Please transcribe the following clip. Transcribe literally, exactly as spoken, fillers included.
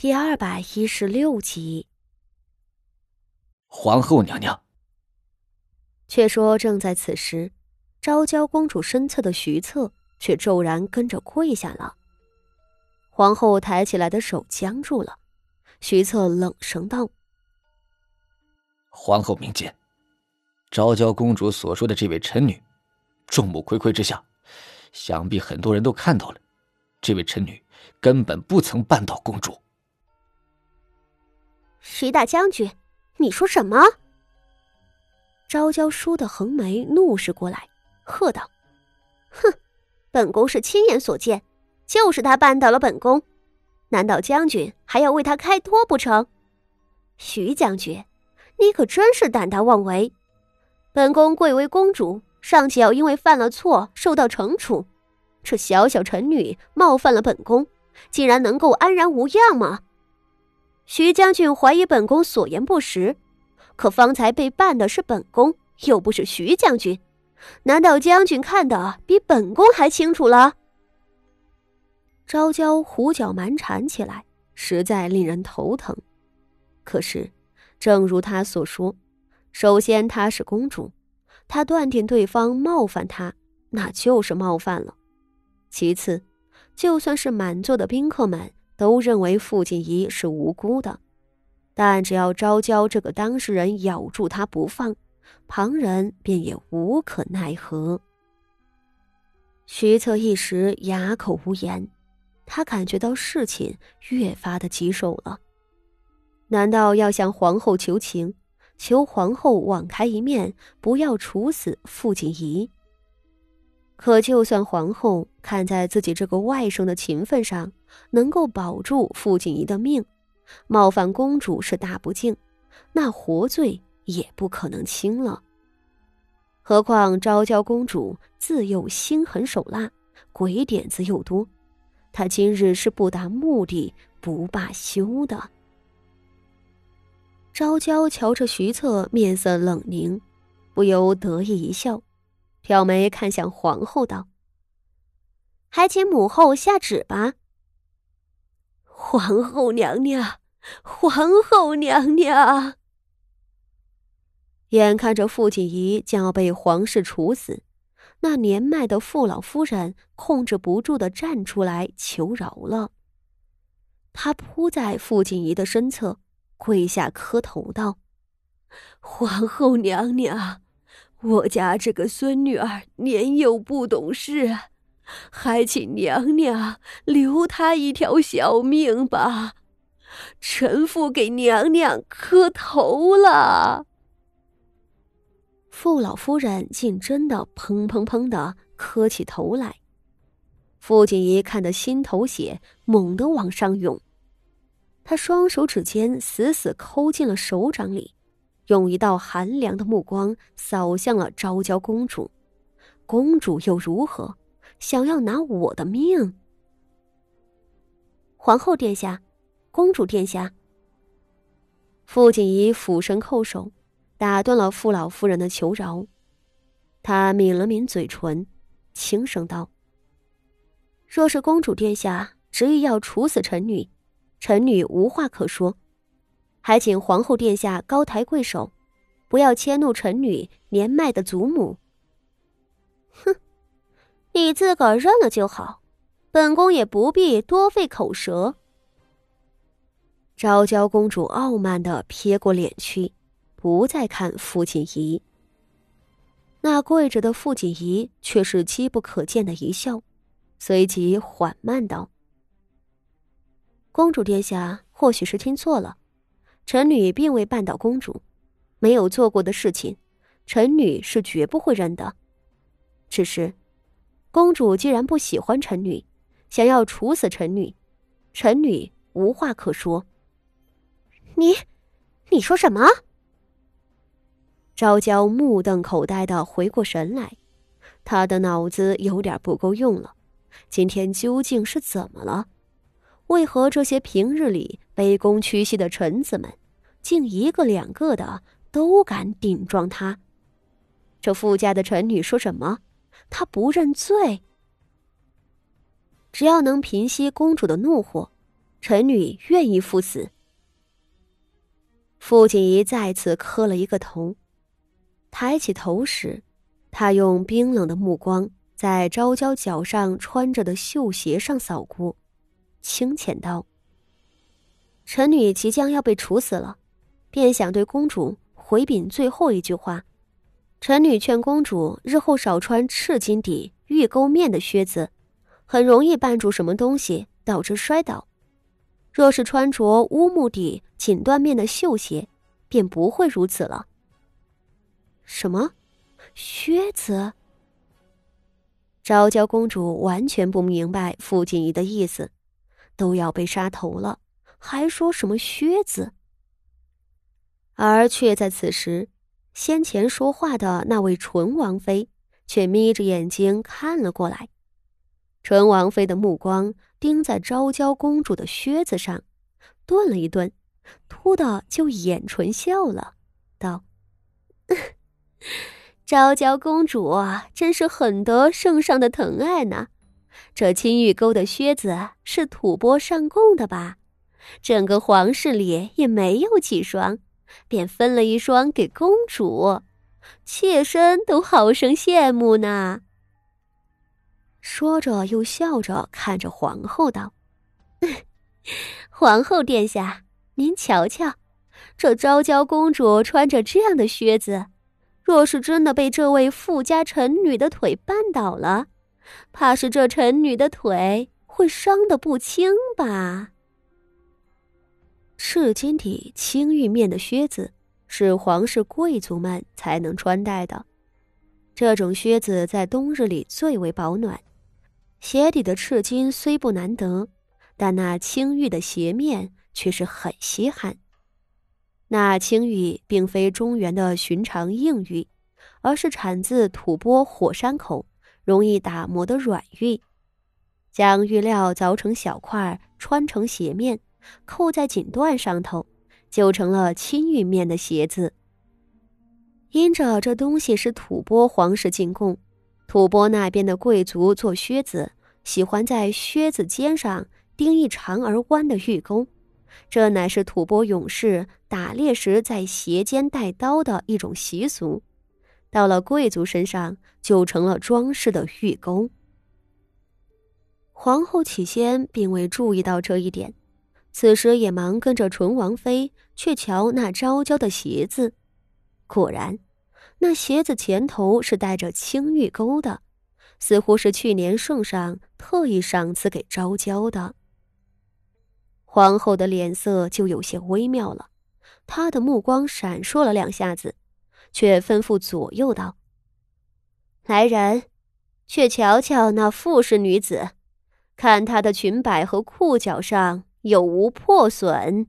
第二百一十六集。皇后娘娘。却说正在此时，昭娇公主身侧的徐策却骤然跟着跪下了。皇后抬起来的手僵住了，徐策冷声道：“皇后明鉴，昭娇公主所说的这位臣女，众目睽睽之下，想必很多人都看到了，这位臣女根本不曾绊倒公主。”徐大将军，你说什么？昭娇倏地横眉怒视过来，喝道：“哼，本宫是亲眼所见，就是他绊倒了本宫，难道将军还要为他开脱不成？徐将军，你可真是胆大妄为！本宫贵为公主，尚且要因为犯了错受到惩处，这小小臣女冒犯了本宫，竟然能够安然无恙吗？徐将军怀疑本宫所言不实，可方才被办的是本宫，又不是徐将军，难道将军看得比本宫还清楚了？”昭娇胡搅蛮缠起来，实在令人头疼。可是正如她所说，首先她是公主，她断定对方冒犯她，那就是冒犯了。其次，就算是满座的宾客们都认为傅锦仪是无辜的，但只要昭娇这个当事人咬住她不放，旁人便也无可奈何。徐策一时哑口无言，他感觉到事情越发的棘手了。难道要向皇后求情，求皇后网开一面，不要处死傅锦仪？可就算皇后看在自己这个外甥的情分上，能够保住傅锦仪的命，冒犯公主是大不敬，那活罪也不可能轻了。何况昭娇公主自幼心狠手辣，鬼点子又多，她今日是不达目的不罢休的。昭娇瞧着徐策面色冷凝，不由得意一笑，挑眉看向皇后道：“还请母后下旨吧。”皇后娘娘，皇后娘娘。眼看着傅锦仪将要被皇室处死，那年迈的傅老夫人控制不住地站出来求饶了。她扑在傅锦仪的身侧，跪下磕头道：“皇后娘娘，我家这个孙女儿年幼不懂事，还请娘娘留她一条小命吧，臣妇给娘娘磕头了。”傅老夫人竟真的砰砰砰地磕起头来，傅锦仪看得心头血猛地往上涌，她双手指尖死死抠进了手掌里，用一道寒凉的目光扫向了昭娇公主。公主又如何？想要拿我的命？皇后殿下，公主殿下。傅锦仪俯身叩首，打断了傅老夫人的求饶。她抿了抿嘴唇，轻声道：“若是公主殿下执意要处死臣女，臣女无话可说，还请皇后殿下高抬贵手，不要迁怒臣女年迈的祖母。”“哼，你自个儿认了就好，本宫也不必多费口舌。”昭娇公主傲慢地撇过脸去，不再看傅锦仪。那跪着的傅锦仪却是机不可见的一笑，随即缓慢道：“公主殿下或许是听错了，臣女并未绊倒公主，没有做过的事情，臣女是绝不会认的。只是公主既然不喜欢臣女，想要处死臣女，臣女无话可说。”“你你说什么？”昭娇目瞪口呆地回过神来，她的脑子有点不够用了，今天究竟是怎么了？为何这些平日里卑躬屈膝的臣子们，竟一个两个的都敢顶撞她？这傅家的臣女说什么，她不认罪？只要能平息公主的怒火，臣女愿意赴死。傅锦仪再次磕了一个头，抬起头时，他用冰冷的目光在昭娇脚上穿着的绣鞋上扫过，轻浅道：“臣女即将要被处死了，便想对公主回禀最后一句话。臣女劝公主日后少穿赤金底、玉钩面的靴子，很容易绊住什么东西，导致摔倒。若是穿着乌木底、锦缎面的绣鞋，便不会如此了。”什么？靴子？昭娇公主完全不明白傅锦仪的意思，都要被杀头了，还说什么靴子？而却在此时，先前说话的那位纯王妃却眯着眼睛看了过来。纯王妃的目光盯在昭娇公主的靴子上，顿了一顿，突的就掩唇笑了，道：“昭娇公主啊，真是很得圣上的疼爱呢。这青玉钩的靴子是吐蕃上贡的吧？整个皇室里也没有几双，便分了一双给公主，妾身都好生羡慕呢。”说着又笑着看着皇后道：“皇后殿下，您瞧瞧，这昭娇公主穿着这样的靴子，若是真的被这位富家臣女的腿绊倒了，怕是这臣女的腿会伤得不轻吧。”赤金底青玉面的靴子是皇室贵族们才能穿戴的，这种靴子在冬日里最为保暖。鞋底的赤金虽不难得，但那青玉的鞋面却是很稀罕。那青玉并非中原的寻常硬玉，而是产自吐蕃火山口容易打磨的软玉，将玉料凿成小块，穿成鞋面，扣在锦缎上头，就成了青玉面的鞋子。因着这东西是吐蕃皇室进贡，吐蕃那边的贵族做靴子喜欢在靴子尖上钉一长而弯的玉钩，这乃是吐蕃勇士打猎时在鞋尖带刀的一种习俗，到了贵族身上就成了装饰的玉钩。皇后起先并未注意到这一点，此时也忙跟着纯王妃去瞧那昭娇的鞋子，果然那鞋子前头是带着青玉钩的，似乎是去年圣上特意赏赐给昭娇的。皇后的脸色就有些微妙了，她的目光闪烁了两下子，却吩咐左右道：“来人，去瞧瞧那富氏女子，看她的裙摆和裤脚上有无破损。”